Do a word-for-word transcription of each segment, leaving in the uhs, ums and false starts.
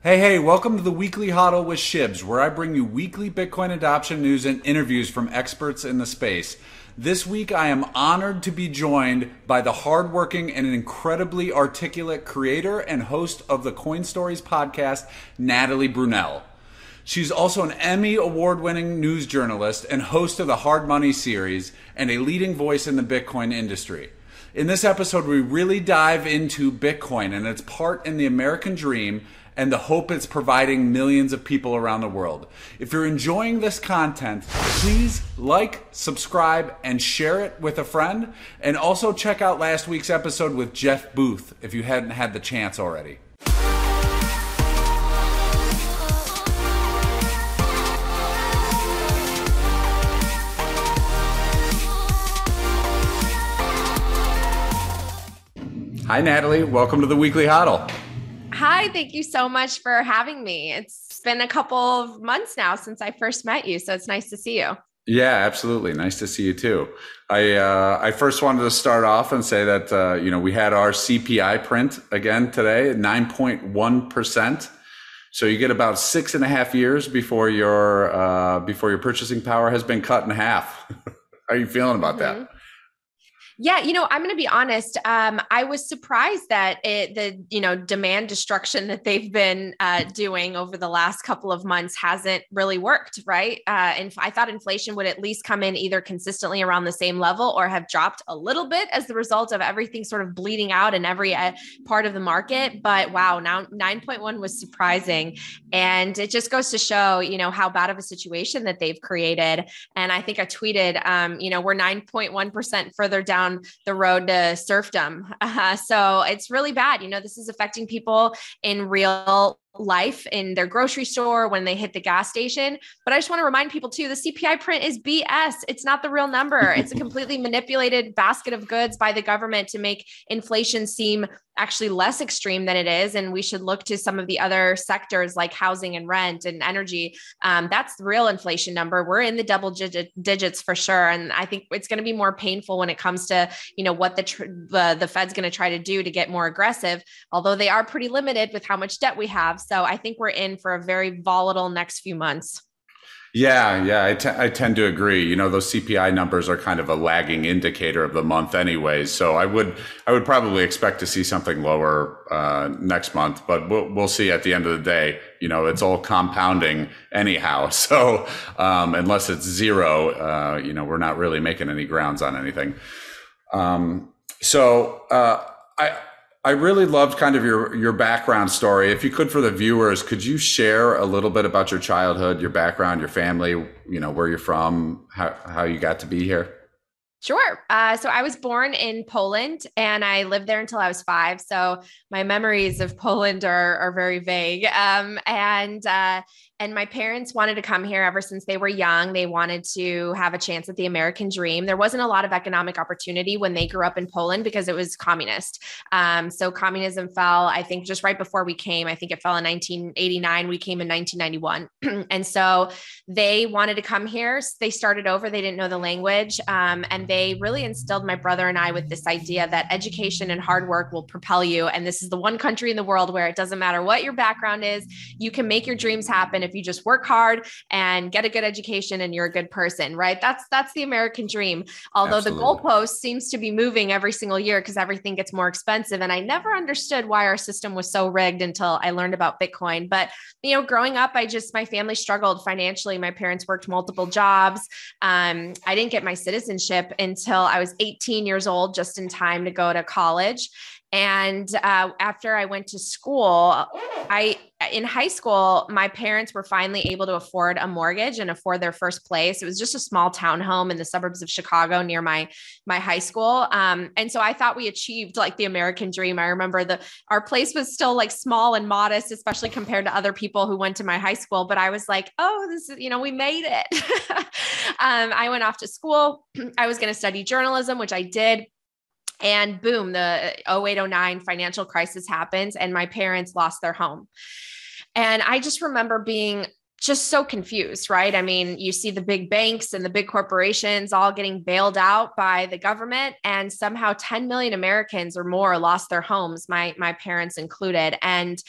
Hey, hey, welcome to the Weekly Hodl with Shibs, where I bring you weekly Bitcoin adoption news and interviews from experts in the space. This week, I am honored to be joined by the hardworking and incredibly articulate creator and host of the Coin Stories podcast, Natalie Brunell. She's also an Emmy award-winning news journalist and host of the Hard Money series and a leading voice in the Bitcoin industry. In this episode, we really dive into Bitcoin and its part in the American dream and the hope it's providing millions of people around the world. If you're enjoying this content, please like, subscribe, and share it with a friend. And also check out last week's episode with Jeff Booth if you hadn't had the chance already. Hi, Natalie. Welcome to the Weekly Hodl. Hi, thank you so much for having me. It's been a couple of months now since I first met you, so it's nice to see you. Yeah, absolutely. Nice to see you too. I uh, I first wanted to start off and say that uh, you know we had our C P I print again today, nine point one percent. So you get about six and a half years before your uh, before your purchasing power has been cut in half. How are you feeling about mm-hmm. that? Yeah, you know, I'm going to be honest. Um, I was surprised that it, the, you know, demand destruction that they've been uh, doing over the last couple of months hasn't really worked, right? Uh, and I thought inflation would at least come in either consistently around the same level or have dropped a little bit as the result of everything sort of bleeding out in every uh, part of the market. But wow, now nine point one was surprising. And it just goes to show, you know, how bad of a situation that they've created. And I think I tweeted, um, you know, we're nine point one percent further down the road to serfdom. Uh, so it's really bad. You know, this is affecting people in real life, in their grocery store, when they hit the gas station. But I just want to remind people too, the C P I print is B S. It's not the real number. It's a completely manipulated basket of goods by the government to make inflation seem actually less extreme than it is. And we should look to some of the other sectors like housing and rent and energy. Um, that's the real inflation number. We're in the double digit digits for sure. And I think it's going to be more painful when it comes to, you know, what the, tr- the, the Fed's going to try to do to get more aggressive, although they are pretty limited with how much debt we have. So I think we're in for a very volatile next few months. Yeah, yeah, I, t- I tend to agree. You know, those C P I numbers are kind of a lagging indicator of the month anyways. So I would I would probably expect to see something lower uh, next month, but we'll, we'll see at the end of the day. You know, it's all compounding anyhow. So um, unless it's zero, uh, you know, we're not really making any grounds on anything. Um, so uh, I I really loved kind of your, your background story. If you could, for the viewers, could you share a little bit about your childhood, your background, your family, you know, where you're from, how, how you got to be here? Sure. Uh, so I was born in Poland and I lived there until I was five. So my memories of Poland are are very vague. Um, and, uh, and my parents wanted to come here ever since they were young. They wanted to have a chance at the American dream. There wasn't a lot of economic opportunity when they grew up in Poland because it was communist. Um, so communism fell, I think, just right before we came. I think it fell in nineteen eighty-nine. We came in nineteen ninety-one. And so they wanted to come here. So they started over. They didn't know the language. Um, and they really instilled my brother and I with this idea that education and hard work will propel you. And this is the one country in the world where it doesn't matter what your background is, you can make your dreams happen if you just work hard and get a good education and you're a good person, right? That's that's the American dream. Although Absolutely. The goalpost seems to be moving every single year because everything gets more expensive. And I never understood why our system was so rigged until I learned about Bitcoin. But, you know, growing up, I just, my family struggled financially. My parents worked multiple jobs. Um, I didn't get my citizenship until I was eighteen years old, just in time to go to college. And uh, after I went to school, I in high school, my parents were finally able to afford a mortgage and afford their first place. It was just a small townhome in the suburbs of Chicago near my my high school. Um, and so I thought we achieved like the American dream. I remember the our place was still like small and modest, especially compared to other people who went to my high school. But I was like, oh, this is, you know, we made it. um, I went off to school. I was going to study journalism, which I did. And boom, the oh eight, oh nine financial crisis happens and my parents lost their home. And I just remember being just so confused, right? I mean, you see the big banks and the big corporations all getting bailed out by the government, and somehow ten million Americans or more lost their homes, my my parents included. And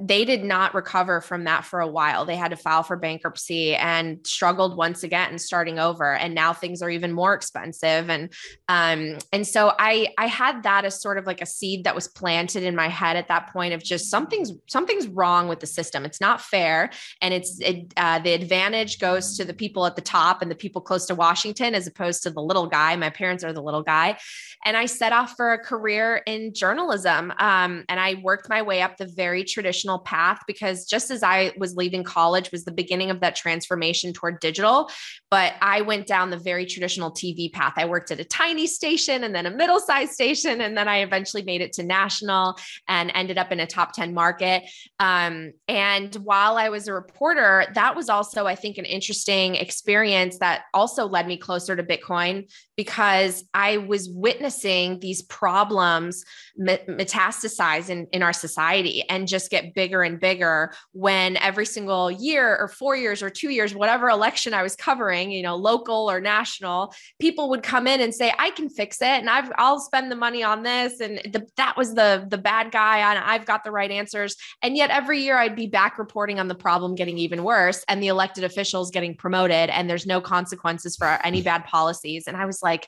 they did not recover from that for a while. They had to file for bankruptcy and struggled once again, starting over. And now things are even more expensive. And, um, and so I, I had that as sort of like a seed that was planted in my head at that point of just something's, something's wrong with the system. It's not fair. And it's, it, uh, the advantage goes to the people at the top and the people close to Washington, as opposed to the little guy. My parents are the little guy. And I set off for a career in journalism. Um, and I worked my way up the very traditional path, because just as I was leaving college was the beginning of that transformation toward digital. But I went down the very traditional T V path. I worked at a tiny station and then a middle-sized station. And then I eventually made it to national and ended up in a top ten market. Um, and while I was a reporter, that was also, I think, an interesting experience that also led me closer to Bitcoin, because I was witnessing these problems metastasize in, in our society and just get bigger and bigger when every single year or four years or two years, whatever election I was covering, you know, local or national, people would come in and say, I can fix it. And I've, I'll spend the money on this. And the, that was the, the bad guy. And I've got the right answers. And yet every year I'd be back reporting on the problem getting even worse and the elected officials getting promoted. And there's no consequences for any bad policies. And I was like,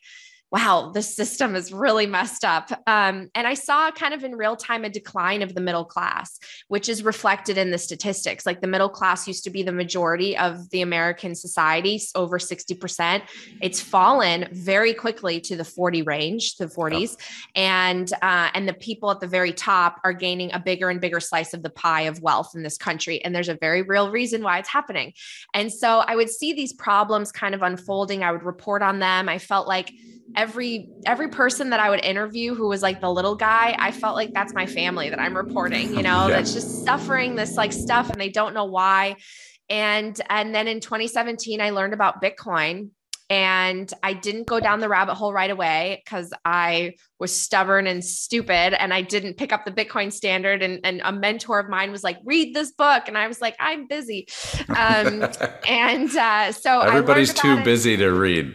wow, this system is really messed up. Um, and I saw kind of in real time a decline of the middle class, which is reflected in the statistics. Like the middle class used to be the majority of the American society, over sixty percent. It's fallen very quickly to the forty range, the forties. And, uh, and the people at the very top are gaining a bigger and bigger slice of the pie of wealth in this country. And there's a very real reason why it's happening. And so I would see these problems kind of unfolding. I would report on them. I felt like every, every person that I would interview who was like the little guy, I felt like that's my family that I'm reporting, you know, yeah. that's just suffering this like stuff and they don't know why. And, and then in twenty seventeen, I learned about Bitcoin. And I didn't go down the rabbit hole right away because I was stubborn and stupid and I didn't pick up the Bitcoin Standard. And, and a mentor of mine was like, read this book. And I was like, I'm busy. Um, and uh, so everybody's too busy to read.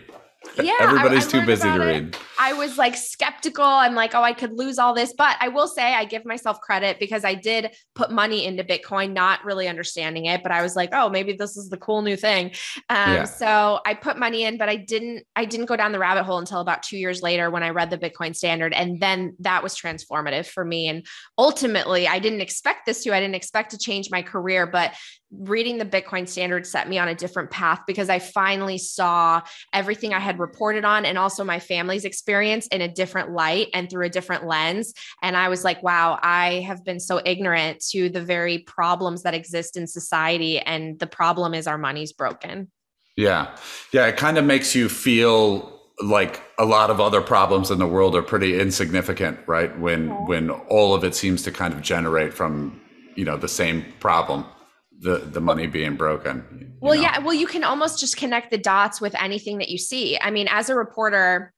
Yeah, everybody's I, I too busy to read. It. I was like skeptical. I'm like, oh, I could lose all this. But I will say I give myself credit because I did put money into Bitcoin, not really understanding it. But I was like, oh, maybe this is the cool new thing. Um, yeah. So I put money in, but I didn't I didn't go down the rabbit hole until about two years later when I read the Bitcoin Standard. And then that was transformative for me. And ultimately, I didn't expect this to. I didn't expect to change my career. But reading the Bitcoin Standard set me on a different path because I finally saw everything I had reported on and also my family's experience in a different light and through a different lens. And I was like, wow, I have been so ignorant to the very problems that exist in society. And the problem is our money's broken. Yeah. Yeah. It kind of makes you feel like a lot of other problems in the world are pretty insignificant, right? When, okay. when all of it seems to kind of generate from, you know, the same problem. The, the money being broken. Well, know? yeah. Well, you can almost just connect the dots with anything that you see. I mean, as a reporter,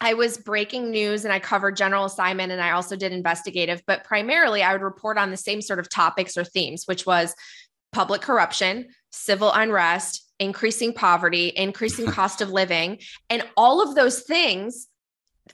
I was breaking news and I covered general assignment and I also did investigative, but primarily I would report on the same sort of topics or themes, which was public corruption, civil unrest, increasing poverty, increasing cost of living. And all of those things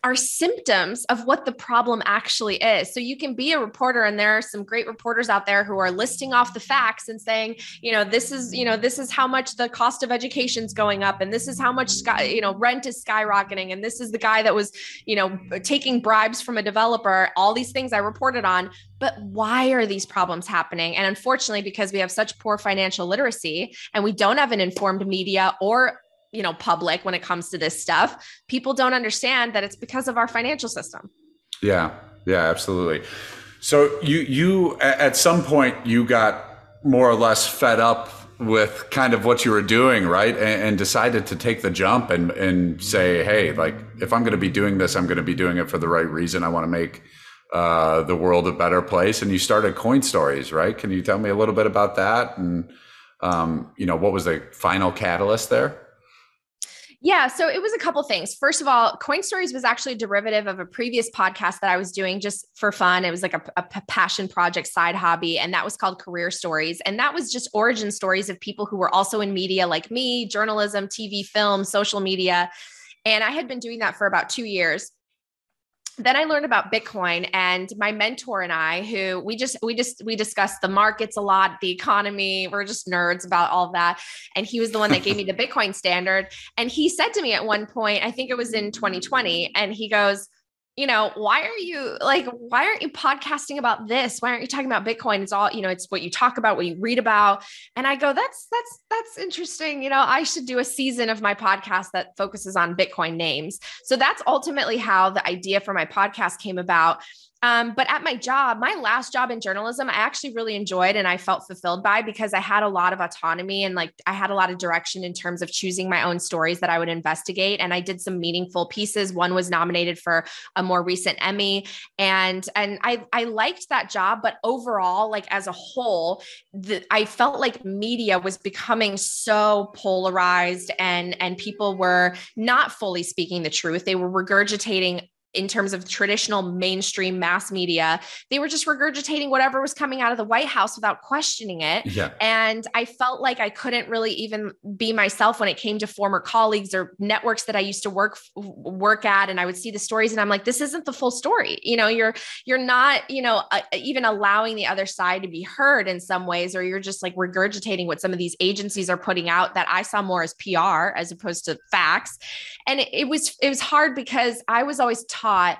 are symptoms of what the problem actually is. So you can be a reporter, and there are some great reporters out there who are listing off the facts and saying, you know, this is, you know, this is how much the cost of education is going up. And this is how much, sky, you know, rent is skyrocketing. And this is the guy that was, you know, taking bribes from a developer, all these things I reported on. But why are these problems happening? And unfortunately, because we have such poor financial literacy and we don't have an informed media or you know, public when it comes to this stuff, people don't understand that it's because of our financial system. Yeah. Yeah, absolutely. So you, you, at some point you got more or less fed up with kind of what you were doing, right? And, and decided to take the jump and, and say, hey, like, if I'm going to be doing this, I'm going to be doing it for the right reason. I want to make uh, the world a better place. And you started Coin Stories, right? Can you tell me a little bit about that? And, um, you know, what was the final catalyst there? Yeah. So it was a couple things. First of all, Coin Stories was actually a derivative of a previous podcast that I was doing just for fun. It was like a, a passion project side hobby. And that was called Career Stories. And that was just origin stories of people who were also in media like me, journalism, T V, film, social media. And I had been doing that for about two years. Then I learned about Bitcoin, and my mentor and I, who we just, we just, we discussed the markets a lot, the economy, we're just nerds about all that. And he was the one that gave me the Bitcoin Standard. And he said to me at one point, I think it was in twenty twenty, and he goes, you know, why are you like, why aren't you podcasting about this? Why aren't you talking about Bitcoin? It's all, you know, it's what you talk about, what you read about. And I go, that's, that's, that's interesting. You know, I should do a season of my podcast that focuses on Bitcoin names. So that's ultimately how the idea for my podcast came about. Um, but at my job, my last job in journalism, I actually really enjoyed and I felt fulfilled by, because I had a lot of autonomy and like I had a lot of direction in terms of choosing my own stories that I would investigate. And I did some meaningful pieces. One was nominated for a more recent Emmy, and and I I liked that job. But overall, like as a whole, the, I felt like media was becoming so polarized, and and people were not fully speaking the truth. They were regurgitating. In terms of traditional mainstream mass media, they were just regurgitating whatever was coming out of the White House without questioning it. Yeah. And I felt like I couldn't really even be myself when it came to former colleagues or networks that I used to work, work at. And I would see the stories and I'm like, this isn't the full story. You know, you're, you're not, you know, uh, even allowing the other side to be heard in some ways, or you're just like regurgitating what some of these agencies are putting out that I saw more as P R as opposed to facts. And it, it was, it was hard because I was always taught Taught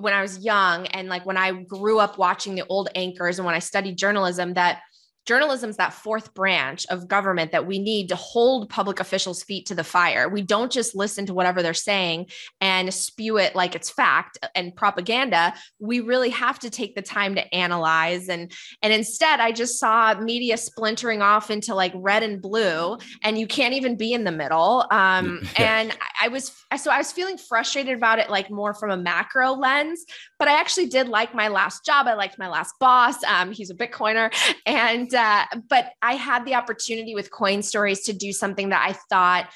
when I was young, and like when I grew up watching the old anchors and when I studied journalism, that journalism is that fourth branch of government that we need to hold public officials' feet to the fire. We don't just listen to whatever they're saying and spew it like it's fact and propaganda. We really have to take the time to analyze. And, and instead, I just saw media splintering off into like red and blue, and you can't even be in the middle. Um, and I, I was, so I was feeling frustrated about it, like more from a macro lens, but I actually did like my last job. I liked my last boss. Um, he's a Bitcoiner. And Uh, but I had the opportunity with Coin Stories to do something that I thought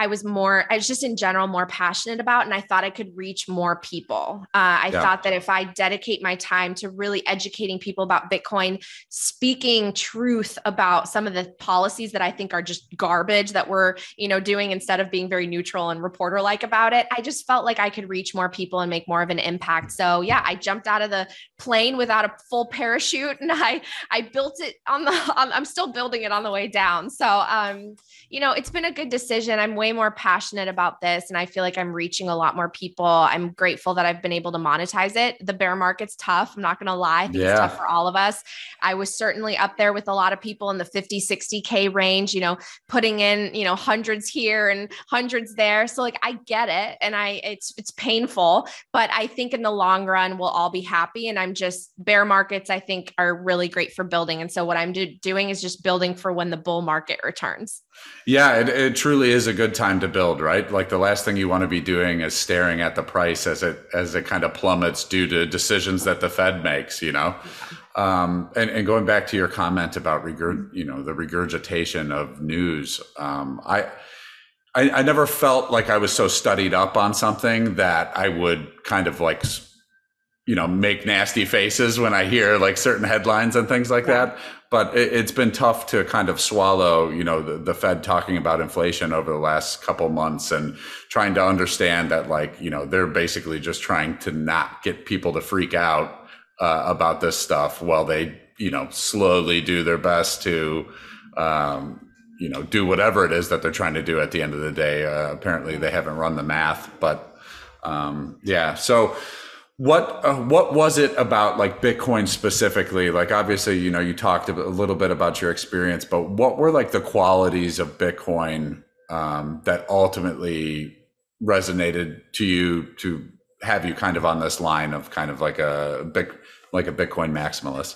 I was more, I was just in general, more passionate about. And I thought I could reach more people. Uh, I yeah. thought that if I dedicate my time to really educating people about Bitcoin, speaking truth about some of the policies that I think are just garbage that we're, you know, doing instead of being very neutral and reporter-like about it, I just felt like I could reach more people and make more of an impact. So yeah, I jumped out of the plane without a full parachute, and I, I built it on the, on, I'm still building it on the way down. So, um, you know, it's been a good decision. I'm waiting more passionate about this, and I feel like I'm reaching a lot more people. I'm grateful that I've been able to monetize it. The bear market's tough. I'm not going to lie. I think yeah. it's tough for all of us. I was certainly up there with a lot of people in the fifty, sixty K range, you know, putting in, you know, hundreds here and hundreds there. So like, I get it. And I, it's, it's painful, but I think in the long run, we'll all be happy. And I'm just, bear markets, I think, are really great for building. And so what I'm do- doing is just building for when the bull market returns. Yeah, it, it truly is a good time to build, right? Like the last thing you want to be doing is staring at the price as it as it kind of plummets due to decisions that the Fed makes, you know? Um, and, and going back to your comment about, regurg- you know, the regurgitation of news, um, I, I I never felt like I was so studied up on something that I would kind of like, you know, make nasty faces when I hear like certain headlines and things like yeah. that. But it, it's been tough to kind of swallow, you know, the, the Fed talking about inflation over the last couple months and trying to understand that, like, you know, they're basically just trying to not get people to freak out uh, about this stuff while they, you know, slowly do their best to, um, you know, do whatever it is that they're trying to do at the end of the day. Uh, apparently they haven't run the math, but um, yeah, so. What uh, what was it about like Bitcoin specifically? Like obviously, you know, you talked a little bit about your experience, but what were like the qualities of Bitcoin um, that ultimately resonated to you to have you kind of on this line of kind of like a big like a Bitcoin maximalist?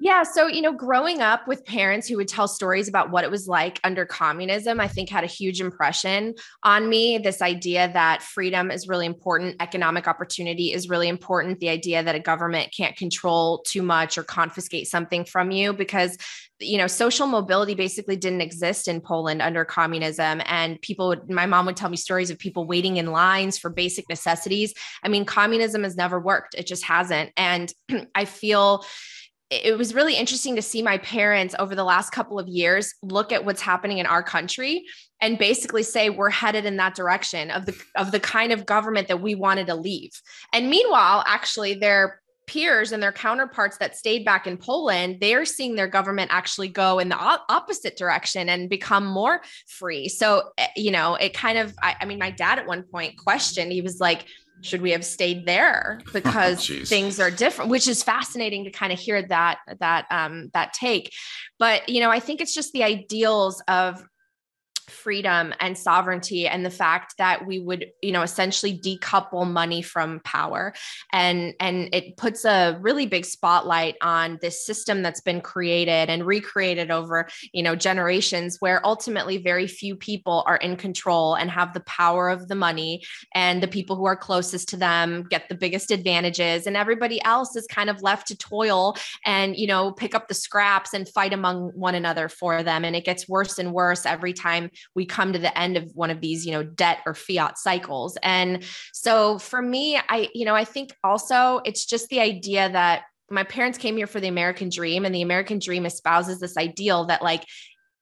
Yeah. So, you know, growing up with parents who would tell stories about what it was like under communism, I think had a huge impression on me. This idea that freedom is really important. Economic opportunity is really important. The idea that a government can't control too much or confiscate something from you, because you know, social mobility basically didn't exist in Poland under communism. And people would, my mom would tell me stories of people waiting in lines for basic necessities. I mean, communism has never worked. It just hasn't. And I feel it was really interesting to see my parents over the last couple of years look at what's happening in our country and basically say we're headed in that direction of the of the kind of government that we wanted to leave. And meanwhile, actually, their peers and their counterparts that stayed back in Poland, they're seeing their government actually go in the op- opposite direction and become more free. So, you know, it kind of, I, I mean, my dad at one point questioned, he was like, should we have stayed there because oh, things are different, which is fascinating to kind of hear that, that, um, that take. But, you know, I think it's just the ideals of freedom and sovereignty and the fact that we would, you know, essentially decouple money from power. And, and it puts a really big spotlight on this system that's been created and recreated over, you know, generations where ultimately very few people are in control and have the power of the money, and the people who are closest to them get the biggest advantages, and everybody else is kind of left to toil and, you know, pick up the scraps and fight among one another for them. And it gets worse and worse every time we come to the end of one of these, you know, debt or fiat cycles. And so for me, I, you know, I think also it's just the idea that my parents came here for the American dream, and the American dream espouses this ideal that like,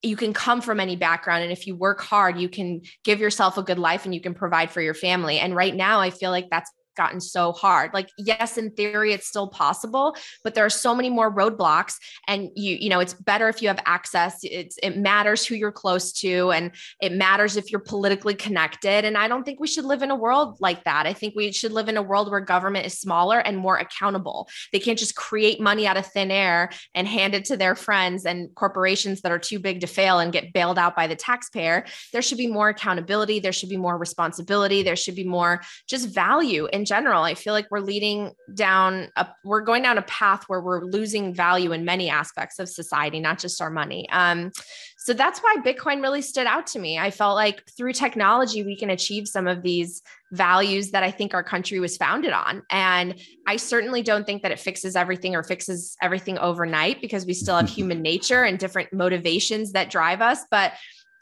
you can come from any background, and if you work hard, you can give yourself a good life and you can provide for your family. And right now I feel like that's gotten so hard. Like, yes, in theory, it's still possible, but there are so many more roadblocks, and you, you know, it's better if you have access. It's, it matters who you're close to, and it matters if you're politically connected. And I don't think we should live in a world like that. I think we should live in a world where government is smaller and more accountable. They can't just create money out of thin air and hand it to their friends and corporations that are too big to fail and get bailed out by the taxpayer. There should be more accountability. There should be more responsibility. There should be more just value in general. I feel like we're leading down, a, we're going down a path where we're losing value in many aspects of society, not just our money. Um, so that's why Bitcoin really stood out to me. I felt like through technology, we can achieve some of these values that I think our country was founded on. And I certainly don't think that it fixes everything or fixes everything overnight, because we still have human nature and different motivations that drive us. But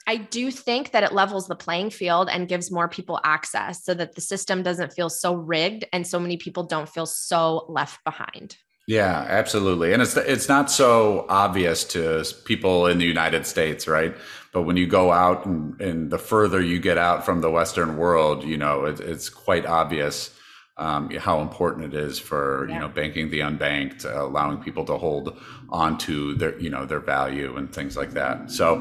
I do think that it levels the playing field and gives more people access so that the system doesn't feel so rigged and so many people don't feel so left behind. Yeah, absolutely. And it's it's not so obvious to people in the United States, right? But when you go out and, and the further you get out from the Western world, you know, it, it's quite obvious um, how important it is for, yeah. you know, banking the unbanked, uh, allowing people to hold onto their, you know, their value and things like that. So,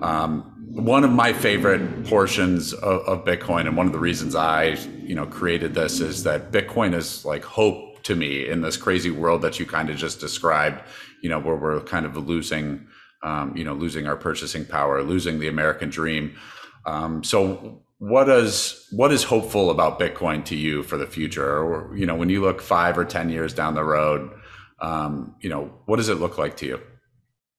um, one of my favorite portions of, of Bitcoin, and one of the reasons I, you know, created this, is that Bitcoin is like hope to me in this crazy world that you kind of just described, you know, where we're kind of losing, um, you know, losing our purchasing power, losing the American dream. Um, so what is, what is hopeful about Bitcoin to you for the future? Or, you know, when you look five or ten years down the road, um, you know, what does it look like to you?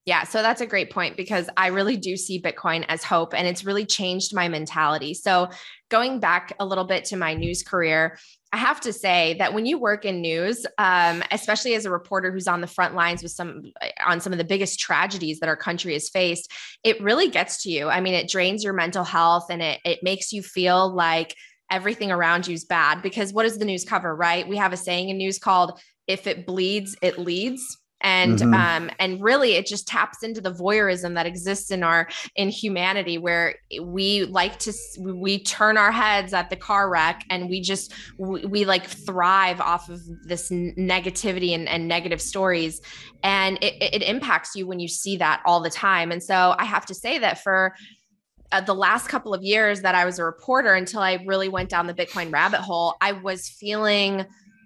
Yeah. So that's a great point, because I really do see Bitcoin as hope, and it's really changed my mentality. So going back a little bit to my news career, I have to say that when you work in news, um, especially as a reporter who's on the front lines with some on some of the biggest tragedies that our country has faced, it really gets to you. I mean, it drains your mental health, and it it makes you feel like everything around you is bad, because what does the news cover, right? We have a saying in news called, if it bleeds, it leads. And, mm-hmm. um, and really it just taps into the voyeurism that exists in our, in humanity, where we like to, we turn our heads at the car wreck, and we just, we, we like thrive off of this negativity and, and negative stories. And it, it impacts you when you see that all the time. And so I have to say that for Uh, the last couple of years that I was a reporter, until I really went down the Bitcoin rabbit hole, I was feeling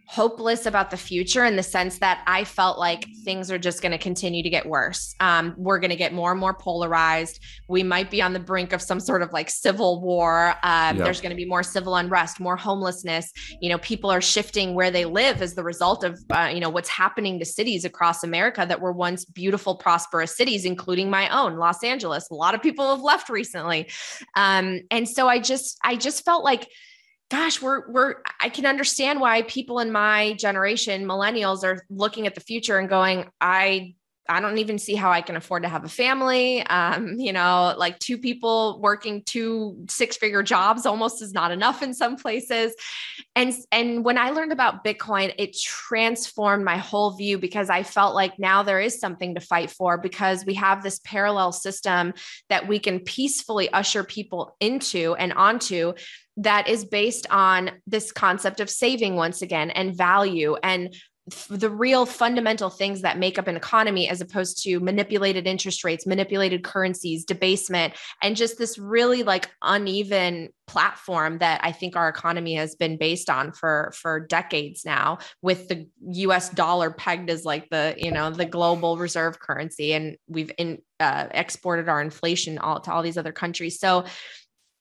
hopeless about the future, in the sense that I felt like things are just going to continue to get worse. Um, we're going to get more and more polarized. We might be on the brink of some sort of like civil war. Um, yeah. There's going to be more civil unrest, more homelessness. You know, people are shifting where they live as the result of, uh, you know, what's happening to cities across America that were once beautiful, prosperous cities, including my own, Los Angeles. A lot of people have left recently. Um, and so I just, I just felt like, gosh, we're, we're, I can understand why people in my generation, millennials, are looking at the future and going, I I don't even see how I can afford to have a family. Um, you know, like two people working two six-figure jobs almost is not enough in some places. And, and when I learned about Bitcoin, it transformed my whole view, because I felt like now there is something to fight for, because we have this parallel system that we can peacefully usher people into and onto that is based on this concept of saving once again, and value, and the real fundamental things that make up an economy, as opposed to manipulated interest rates, manipulated currencies, debasement, and just this really like uneven platform that I think our economy has been based on for, for decades now, with the U S dollar pegged as like the, you know, the global reserve currency. And we've in, uh, exported our inflation all to all these other countries. So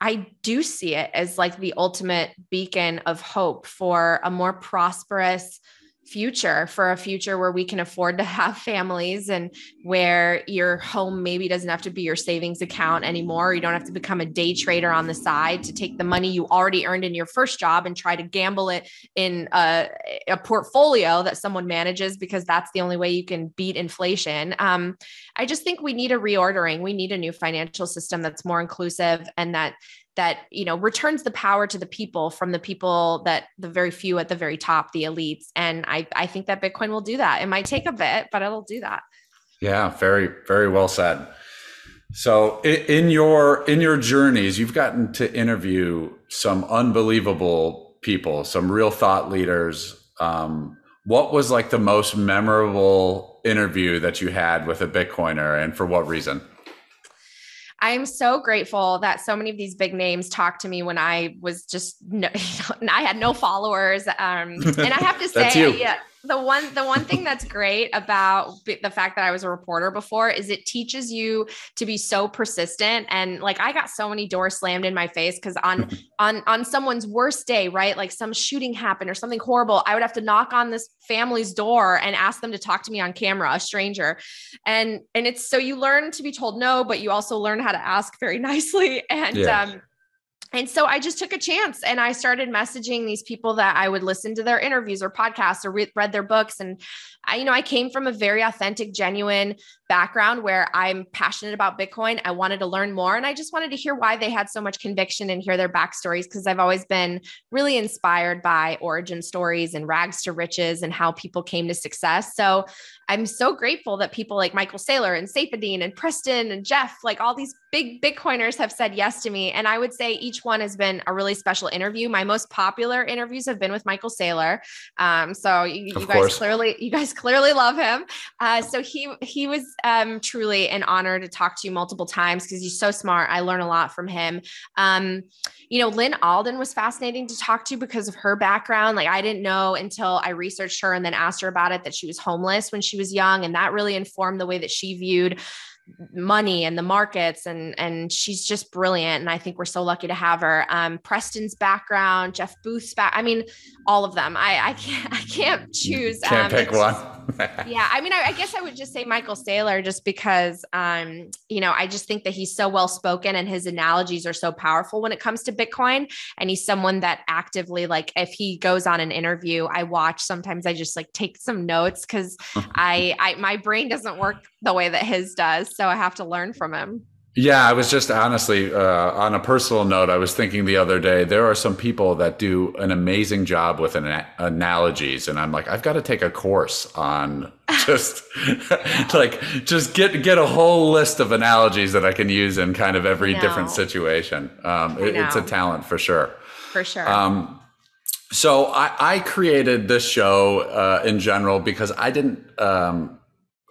I do see it as like the ultimate beacon of hope for a more prosperous future, for a future where we can afford to have families, and where your home maybe doesn't have to be your savings account anymore. You don't have to become a day trader on the side to take the money you already earned in your first job and try to gamble it in a, a portfolio that someone manages, because that's the only way you can beat inflation. Um, I just think we need a reordering. We need a new financial system that's more inclusive, and that that, you know, returns the power to the people from the people that the very few at the very top, the elites. And I, I think that Bitcoin will do that. It might take a bit, but it'll do that. Yeah. Very, very well said. So in your, in your journeys, you've gotten to interview some unbelievable people, some real thought leaders. Um, what was like the most memorable interview that you had with a Bitcoiner, and for what reason? I'm so grateful that so many of these big names talked to me when I was just, no, I had no followers. Um, and I have to say, yeah, the one, the one thing that's great about the fact that I was a reporter before is it teaches you to be so persistent. And like, I got so many doors slammed in my face, because on, on, on someone's worst day, right? Like some shooting happened or something horrible, I would have to knock on this family's door and ask them to talk to me on camera, a stranger. And, and it's, so you learn to be told no, but you also learn how to ask very nicely. And, yeah. um, and so I just took a chance, and I started messaging these people that I would listen to their interviews or podcasts, or re- read their books. And I, you know, I came from a very authentic, genuine background where I'm passionate about Bitcoin. I wanted to learn more, and I just wanted to hear why they had so much conviction and hear their backstories. 'Cause I've always been really inspired by origin stories and rags to riches and how people came to success. So I'm so grateful that people like Michael Saylor and Saifedine and Preston and Jeff, like all these big Bitcoiners, have said yes to me. And I would say each one has been a really special interview. My most popular interviews have been with Michael Saylor. Um, so you, you guys clearly, you guys clearly love him. Uh, so he, he was um, truly an honor to talk to you multiple times, because he's so smart. I learn a lot from him. Um, you know, Lynn Alden was fascinating to talk to because of her background. Like, I didn't know until I researched her and then asked her about it, that she was homeless when she was young. And that really informed the way that she viewed money and the markets, and, and she's just brilliant. And I think we're so lucky to have her. Um, Preston's background, Jeff Booth's back, I mean, all of them, I, I can't, I can't choose. You can't um, pick one. Just, yeah. I mean, I, I guess I would just say Michael Saylor, just because, um, you know, I just think that he's so well-spoken, and his analogies are so powerful when it comes to Bitcoin. And he's someone that actively, like, if he goes on an interview, I watch, sometimes I just like take some notes, 'cause I, I, my brain doesn't work the way that his does. So I have to learn from him. Yeah, I was just honestly, uh, on a personal note, I was thinking the other day, there are some people that do an amazing job with an a- analogies. And I'm like, I've got to take a course on just like, just get, get a whole list of analogies that I can use in kind of every different situation. Um, it, it's a talent for sure. For sure. Um, so I, I created this show uh, in general because I didn't, um,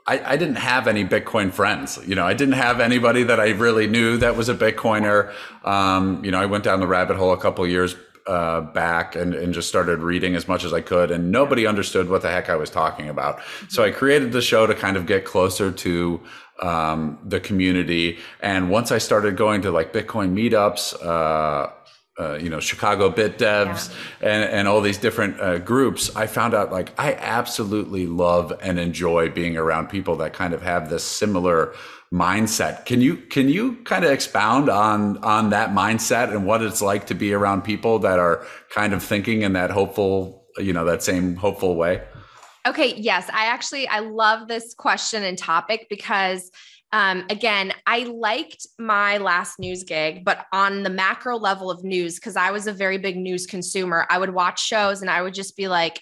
I, I didn't have any Bitcoin friends. You know, I didn't have anybody that I really knew that was a Bitcoiner. Um, you know, I went down the rabbit hole a couple of years uh, back and, and just started reading as much as I could, and nobody understood what the heck I was talking about. So I created the show to kind of get closer to um, the community. And once I started going to like Bitcoin meetups, uh, Uh, you know, Chicago Bit Devs, yeah. and, and all these different uh, groups, I found out like I absolutely love and enjoy being around people that kind of have this similar mindset. Can you can you kind of expound on on that mindset and what it's like to be around people that are kind of thinking in that hopeful, you know, that same hopeful way? Okay. Yes. I actually, I love this question and topic because Um, again, I liked my last news gig, but on the macro level of news, because I was a very big news consumer, I would watch shows and I would just be like,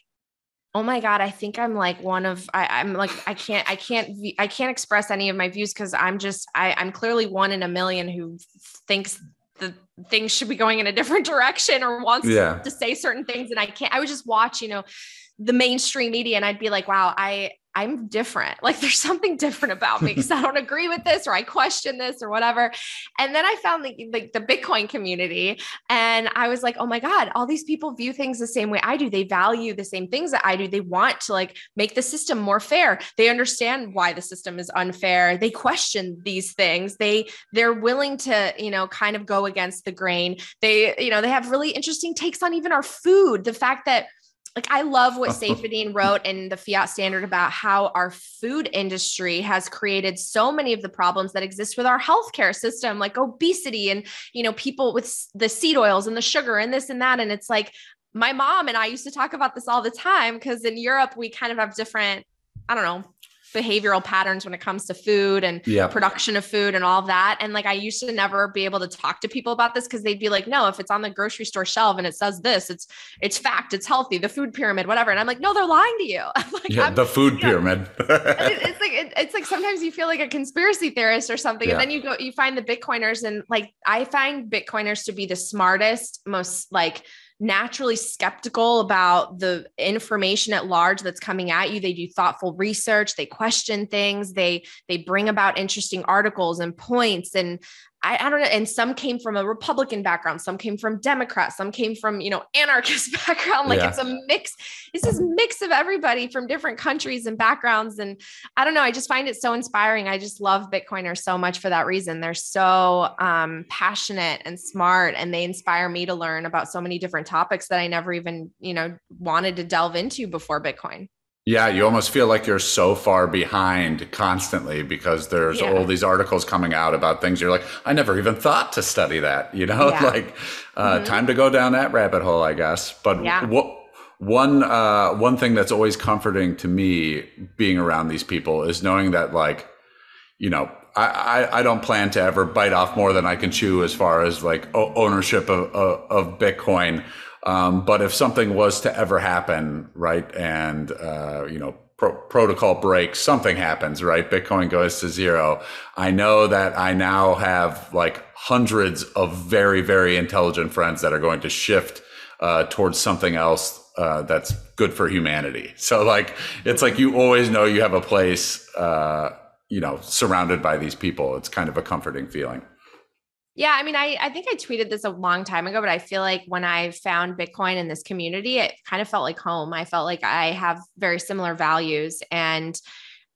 oh my God, I think I'm like one of, I, I'm like, I can't, I can't, I can't express any of my views. Cause I'm just, I, I'm clearly one in a million who thinks that things should be going in a different direction or wants yeah. to say certain things. And I can't, I would just watch, you know, the mainstream media and I'd be like, wow, I, I'm different. Like there's something different about me because I don't agree with this or I question this or whatever. And then I found the, like the Bitcoin community and I was like, oh my God, all these people view things the same way I do. They value the same things that I do. They want to like make the system more fair. They understand why the system is unfair. They question these things. They, they're willing to, you know, kind of go against the grain. They, you know, they have really interesting takes on even our food. The fact that Like I love what Saifedine wrote in the Fiat Standard about how our food industry has created so many of the problems that exist with our healthcare system, like obesity and, you know, people with the seed oils and the sugar and this and that. And it's like, my mom and I used to talk about this all the time because in Europe, we kind of have different, I don't know, behavioral patterns when it comes to food and yeah. production of food and all that. And like, I used to never be able to talk to people about this because they'd be like, no, if it's on the grocery store shelf and it says this, it's, it's fact, it's healthy, the food pyramid, whatever. And I'm like, no, they're lying to you. I'm like, yeah, I'm, the food you know, pyramid. It's like, it, it's like, sometimes you feel like a conspiracy theorist or something. Yeah. And then you go, you find the Bitcoiners and like, I find Bitcoiners to be the smartest, most like naturally skeptical about the information at large that's coming at you. They do thoughtful research. They question things. They, they bring about interesting articles and points. And I, I don't know. And some came from a Republican background. Some came from Democrats. Some came from, you know, anarchist background. Like yeah. it's a mix. It's this mix of everybody from different countries and backgrounds. And I don't know. I just find it so inspiring. I just love Bitcoiners so much for that reason. They're so um, passionate and smart, and they inspire me to learn about so many different topics that I never even, you know, wanted to delve into before Bitcoin. Yeah, you almost feel like you're so far behind constantly because there's yeah. all these articles coming out about things. You're like, I never even thought to study that, you know, yeah. like uh, mm-hmm. time to go down that rabbit hole, I guess. But yeah. what, one uh, one thing that's always comforting to me being around these people is knowing that, like, you know, I, I, I don't plan to ever bite off more than I can chew as far as like o- ownership of, of, of Bitcoin. Um, but if something was to ever happen, right, and, uh, you know, pro- protocol breaks, something happens, right, Bitcoin goes to zero, I know that I now have like hundreds of very, very intelligent friends that are going to shift uh, towards something else uh, that's good for humanity. So like, it's like you always know you have a place, uh, you know, surrounded by these people. It's kind of a comforting feeling. Yeah. I mean, I, I think I tweeted this a long time ago, but I feel like when I found Bitcoin in this community, it kind of felt like home. I felt like I have very similar values and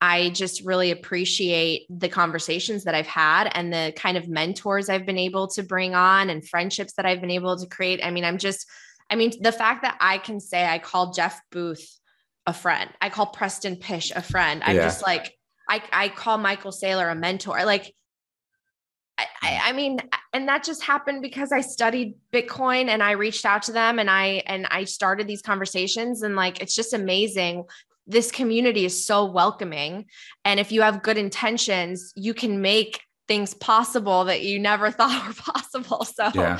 I just really appreciate the conversations that I've had and the kind of mentors I've been able to bring on and friendships that I've been able to create. I mean, I'm just, I mean, the fact that I can say I call Jeff Booth a friend, I call Preston Pish a friend. I'm yeah. just like, I, I call Michael Saylor a mentor. Like, I, I mean, and that just happened because I studied Bitcoin and I reached out to them and I, and I started these conversations and like, it's just amazing. This community is so welcoming. And if you have good intentions, you can make things possible that you never thought were possible. So yeah.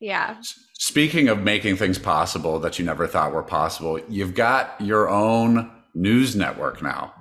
yeah. Speaking of making things possible that you never thought were possible, you've got your own news network now.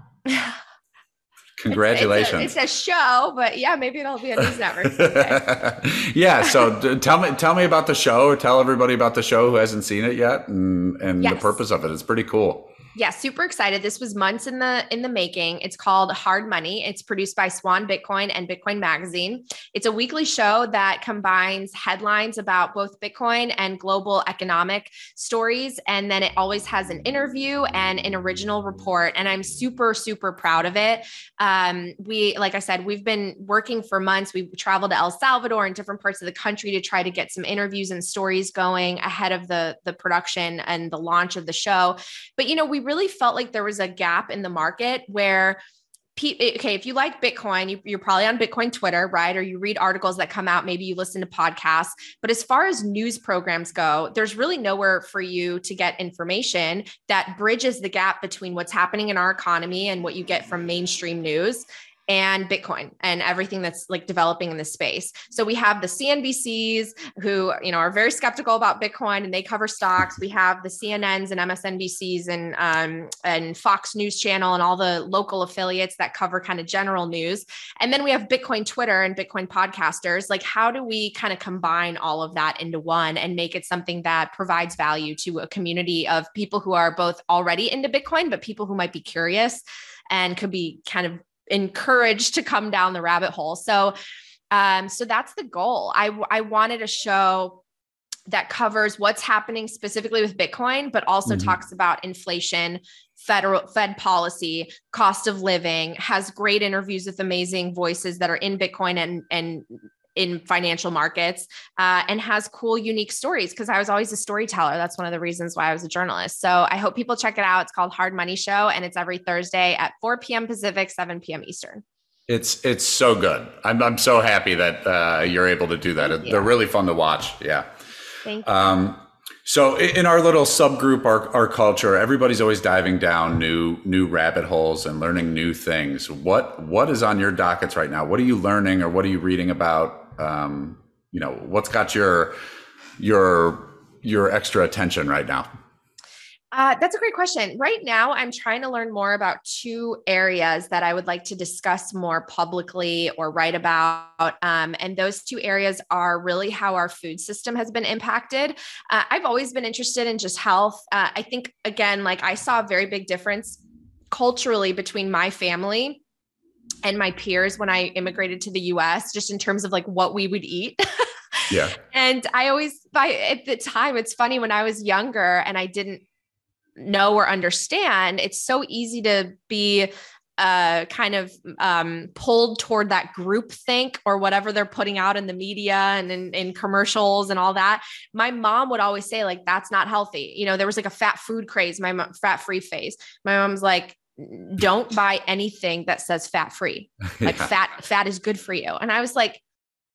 Congratulations. It's a, it's a show, but yeah, maybe it'll be a news network someday. Yeah. So d- tell me, tell me about the show or tell everybody about the show who hasn't seen it yet and, and yes. the purpose of it. It's pretty cool. Yeah. Super excited. This was months in the, in the making. It's called Hard Money. It's produced by Swan Bitcoin and Bitcoin Magazine. It's a weekly show that combines headlines about both Bitcoin and global economic stories. And then it always has an interview and an original report. And I'm super, super proud of it. Um, we, like I said, we've been working for months. We've traveled to El Salvador and different parts of the country to try to get some interviews and stories going ahead of the, the production and the launch of the show. But, you know, we really felt like there was a gap in the market where okay, if you like Bitcoin, you, you're probably on Bitcoin Twitter, right? Or you read articles that come out, maybe you listen to podcasts. But as far as news programs go, there's really nowhere for you to get information that bridges the gap between what's happening in our economy and what you get from mainstream news and Bitcoin and everything that's like developing in this space. So we have the C N B Cs who, you know, are very skeptical about Bitcoin and they cover stocks. We have the C N Ns and M S N B Cs and, um, and Fox News Channel and all the local affiliates that cover kind of general news. And then we have Bitcoin Twitter and Bitcoin podcasters. Like, how do we kind of combine all of that into one and make it something that provides value to a community of people who are both already into Bitcoin, but people who might be curious and could be kind of encouraged to come down the rabbit hole. So, um, so that's the goal. I, I wanted a show that covers what's happening specifically with Bitcoin, but also mm-hmm. talks about inflation, federal Fed policy, cost of living, has great interviews with amazing voices that are in Bitcoin and, and, in financial markets, uh, and has cool, unique stories. Cause I was always a storyteller. That's one of the reasons why I was a journalist. So I hope people check it out. It's called Hard Money Show and it's every Thursday at four p.m. Pacific, seven p.m. Eastern. It's, it's so good. I'm, I'm so happy that, uh, you're able to do that. They're really fun to watch. Yeah. Thank you. Um, so in our little subgroup, our, our culture, everybody's always diving down new, new rabbit holes and learning new things. What, what is on your dockets right now? What are you learning or what are you reading about? Um, you know, what's got your, your, your extra attention right now? Uh, that's a great question. Right now, I'm trying to learn more about two areas that I would like to discuss more publicly or write about. Um, and those two areas are really how our food system has been impacted. Uh, I've always been interested in just health. Uh, I think, again, like I saw a very big difference culturally between my family and my peers when I immigrated to the U S, just in terms of like what we would eat. Yeah. And I always, by at the time, it's funny when I was younger and I didn't know or understand, it's so easy to be uh, kind of um, pulled toward that groupthink or whatever they're putting out in the media and in, in commercials and all that. My mom would always say like, that's not healthy. You know, there was like a fat food craze, my mom, fat free phase. My mom's like, don't buy anything that says fat free, like yeah. fat, fat is good for you. And I was like,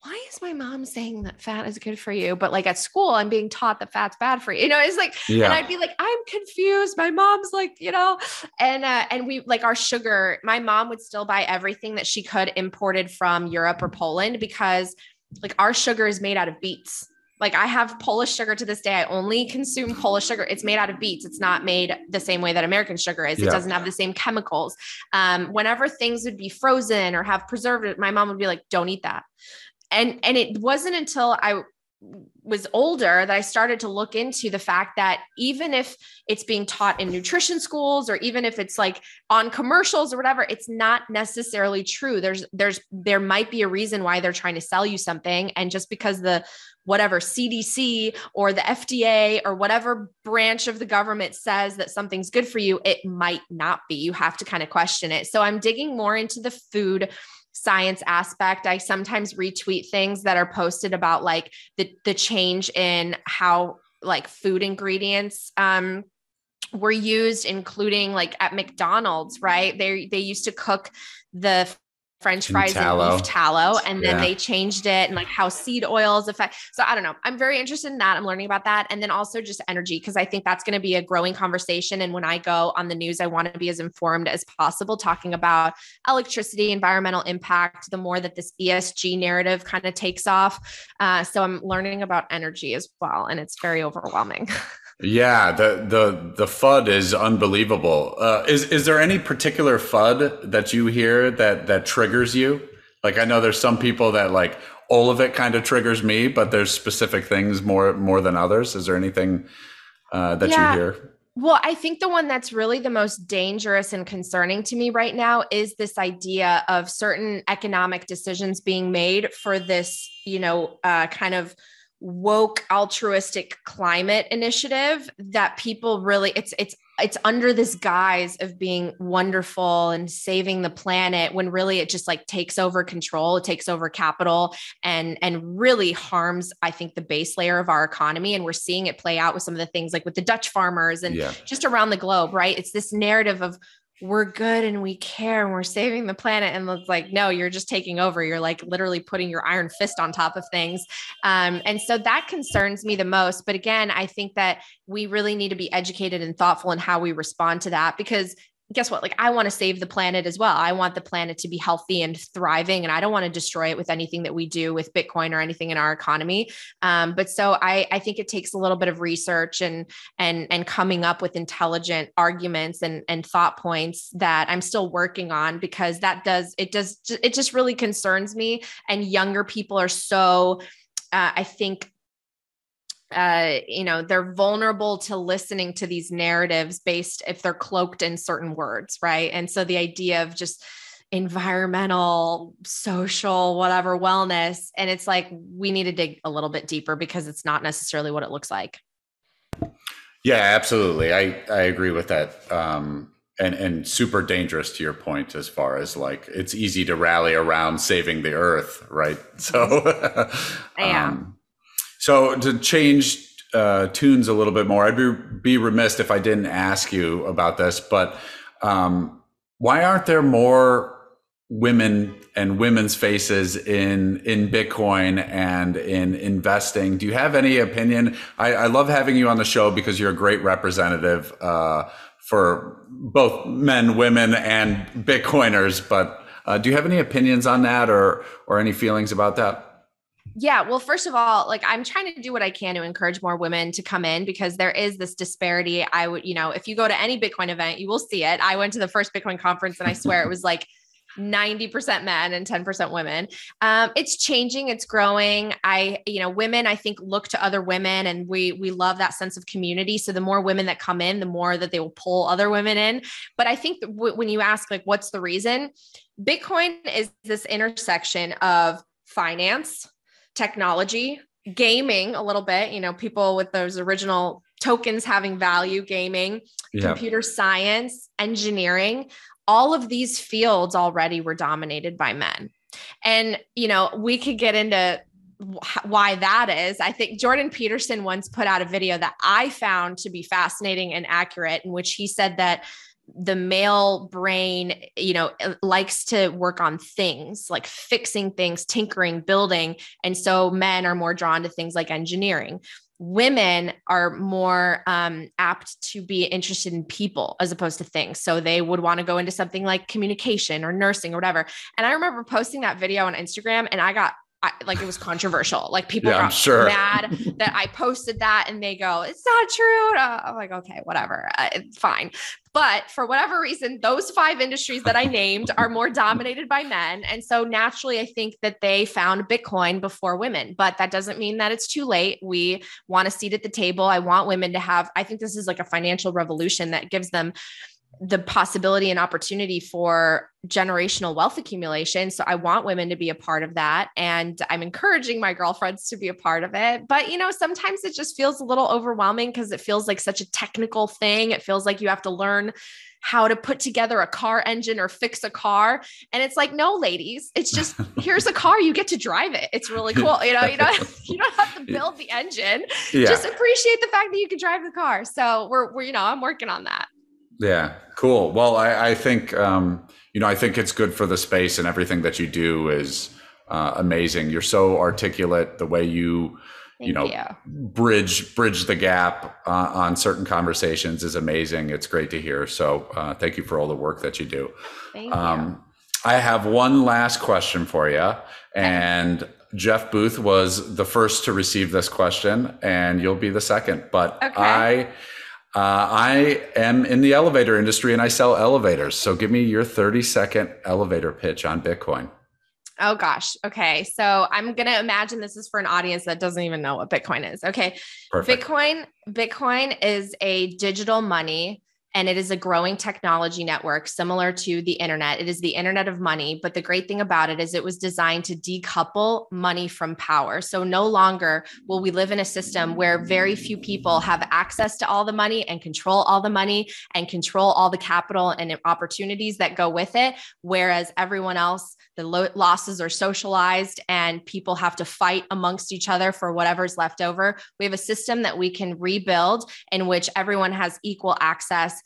why is my mom saying that fat is good for you? But like at school, I'm being taught that fat's bad for you. You know, it's like, yeah. And I'd be like, I'm confused. My mom's like, you know, and, uh, and we like our sugar, my mom would still buy everything that she could imported from Europe or Poland, because like our sugar is made out of beets. Like I have Polish sugar to this day. I only consume Polish sugar. It's made out of beets. It's not made the same way that American sugar is. Yeah. It doesn't have the same chemicals. Um, whenever things would be frozen or have preservatives, my mom would be like, don't eat that. And, and it wasn't until I was older that I started to look into the fact that even if it's being taught in nutrition schools, or even if it's like on commercials or whatever, it's not necessarily true. There's, there's, there might be a reason why they're trying to sell you something. And just because the, whatever C D C or the F D A or whatever branch of the government says that something's good for you, it might not be. You have to kind of question it. So I'm digging more into the food science aspect. I sometimes retweet things that are posted about like the, the change in how like food ingredients, um, were used, including like at McDonald's, right? They, they used to cook the French fries and, and beef tallow. And then yeah. they changed it, and like how seed oils affect. So I don't know. I'm very interested in that. I'm learning about that. And then also just energy, because I think that's going to be a growing conversation. And when I go on the news, I want to be as informed as possible, talking about electricity, environmental impact, the more that this E S G narrative kind of takes off. Uh, so I'm learning about energy as well. And it's very overwhelming. Yeah, the the the F U D is unbelievable. Uh, is is there any particular F U D that you hear that that triggers you? Like I know there's some people that like all of it kind of triggers me, but there's specific things more more than others. Is there anything uh, that yeah. you hear? Well, I think the one that's really the most dangerous and concerning to me right now is this idea of certain economic decisions being made for this, you know, uh, kind of woke altruistic climate initiative that people really it's, it's, it's under this guise of being wonderful and saving the planet, when really it just like takes over control, it takes over capital and, and really harms, I think, the base layer of our economy. And we're seeing it play out with some of the things like with the Dutch farmers and yeah. just around the globe, right? It's this narrative of we're good and we care and we're saving the planet. And it's like, no, you're just taking over. You're like literally putting your iron fist on top of things. Um, and so that concerns me the most. But again, I think that we really need to be educated and thoughtful in how we respond to that, because guess what? Like, I want to save the planet as well. I want the planet to be healthy and thriving, and I don't want to destroy it with anything that we do with Bitcoin or anything in our economy. Um, but so I, I think it takes a little bit of research and, and, and coming up with intelligent arguments and, and thought points that I'm still working on, because that does, it does, it just really concerns me. And younger people are so, uh, I think, Uh, you know, they're vulnerable to listening to these narratives based if they're cloaked in certain words, right? And so the idea of just environmental, social, whatever, wellness. And it's like, we need to dig a little bit deeper, because it's not necessarily what it looks like. Yeah, absolutely. I, I agree with that. Um, and, and super dangerous to your point, as far as like, it's easy to rally around saving the earth, right? So, yeah. um, So to change uh, tunes a little bit more, I'd be, be remiss if I didn't ask you about this, but um, why aren't there more women and women's faces in in Bitcoin and in investing? Do you have any opinion? I, I love having you on the show because you're a great representative uh, for both men, women, and Bitcoiners. But uh, do you have any opinions on that, or or any feelings about that? Yeah. Well, first of all, like, I'm trying to do what I can to encourage more women to come in, because there is this disparity. I would, you know, if you go to any Bitcoin event, you will see it. I went to the first Bitcoin conference and I swear it was like ninety percent men and ten percent women. Um, it's changing, it's growing. I, you know, women, I think, look to other women, and we, we love that sense of community. So the more women that come in, the more that they will pull other women in. But I think w- when you ask, like, what's the reason? Bitcoin is this intersection of finance, technology, gaming a little bit, you know, people with those original tokens having value, gaming, yeah. computer science, engineering, all of these fields already were dominated by men. And, you know, we could get into why that is. I think Jordan Peterson once put out a video that I found to be fascinating and accurate, in which he said that the male brain, you know, likes to work on things like fixing things, tinkering, building. And so men are more drawn to things like engineering. Women are more um, apt to be interested in people as opposed to things. So they would want to go into something like communication or nursing or whatever. And I remember posting that video on Instagram, and I got I, like, it was controversial. Like, people yeah, got sure. mad that I posted that, and they go, it's not true. Uh, I'm like, okay, whatever. Uh, fine. But for whatever reason, those five industries that I named are more dominated by men. And so naturally, I think that they found Bitcoin before women, but that doesn't mean that it's too late. We want a seat at the table. I want women to have, I think this is like a financial revolution that gives them the possibility and opportunity for generational wealth accumulation. So I want women to be a part of that. And I'm encouraging my girlfriends to be a part of it. But, you know, sometimes it just feels a little overwhelming, because it feels like such a technical thing. It feels like you have to learn how to put together a car engine or fix a car. And it's like, no, ladies, it's just, here's a car, you get to drive it. It's really cool. You know, you don't, you don't have to build the engine. Yeah. Just appreciate the fact that you can drive the car. So we're, we're, you know, I'm working on that. Yeah, cool. Well, I, I think, um, you know, I think it's good for the space, and everything that you do is uh, amazing. You're so articulate, the way you, Thank you know, you. bridge, bridge the gap uh, on certain conversations is amazing. It's great to hear. So uh, thank you for all the work that you do. Thank um, you. I have one last question for you. And okay. Jeff Booth was the first to receive this question, and you'll be the second. But okay. I... Uh, I am in the elevator industry, and I sell elevators. So give me your thirty second elevator pitch on Bitcoin. Oh gosh. Okay. So I'm going to imagine this is for an audience that doesn't even know what Bitcoin is. Okay. Perfect. Bitcoin, Bitcoin is a digital money, and it is a growing technology network similar to the internet. It is the internet of money. But the great thing about it is it was designed to decouple money from power. So no longer will we live in a system where very few people have access to all the money and control all the money and control all the capital and opportunities that go with it. Whereas everyone else, the lo- losses are socialized, and people have to fight amongst each other for whatever's left over. We have a system that we can rebuild in which everyone has equal access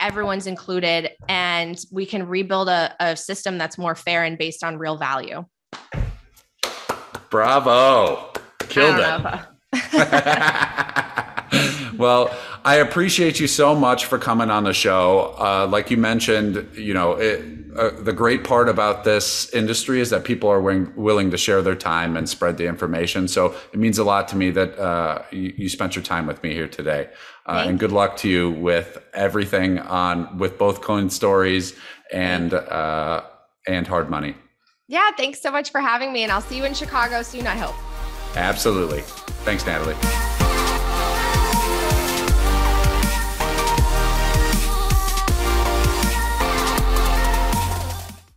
everyone's included, and we can rebuild a, a system that's more fair and based on real value. Bravo. Killed it. Well, I appreciate you so much for coming on the show. Uh, like you mentioned, you know, it, uh, the great part about this industry is that people are willing, willing to share their time and spread the information. So it means a lot to me that uh, you, you spent your time with me here today. Uh, and good luck to you with everything on with both Coin Stories and uh, and Hard Money. Yeah, thanks so much for having me, and I'll see you in Chicago soon, I hope. Absolutely. Thanks, Natalie.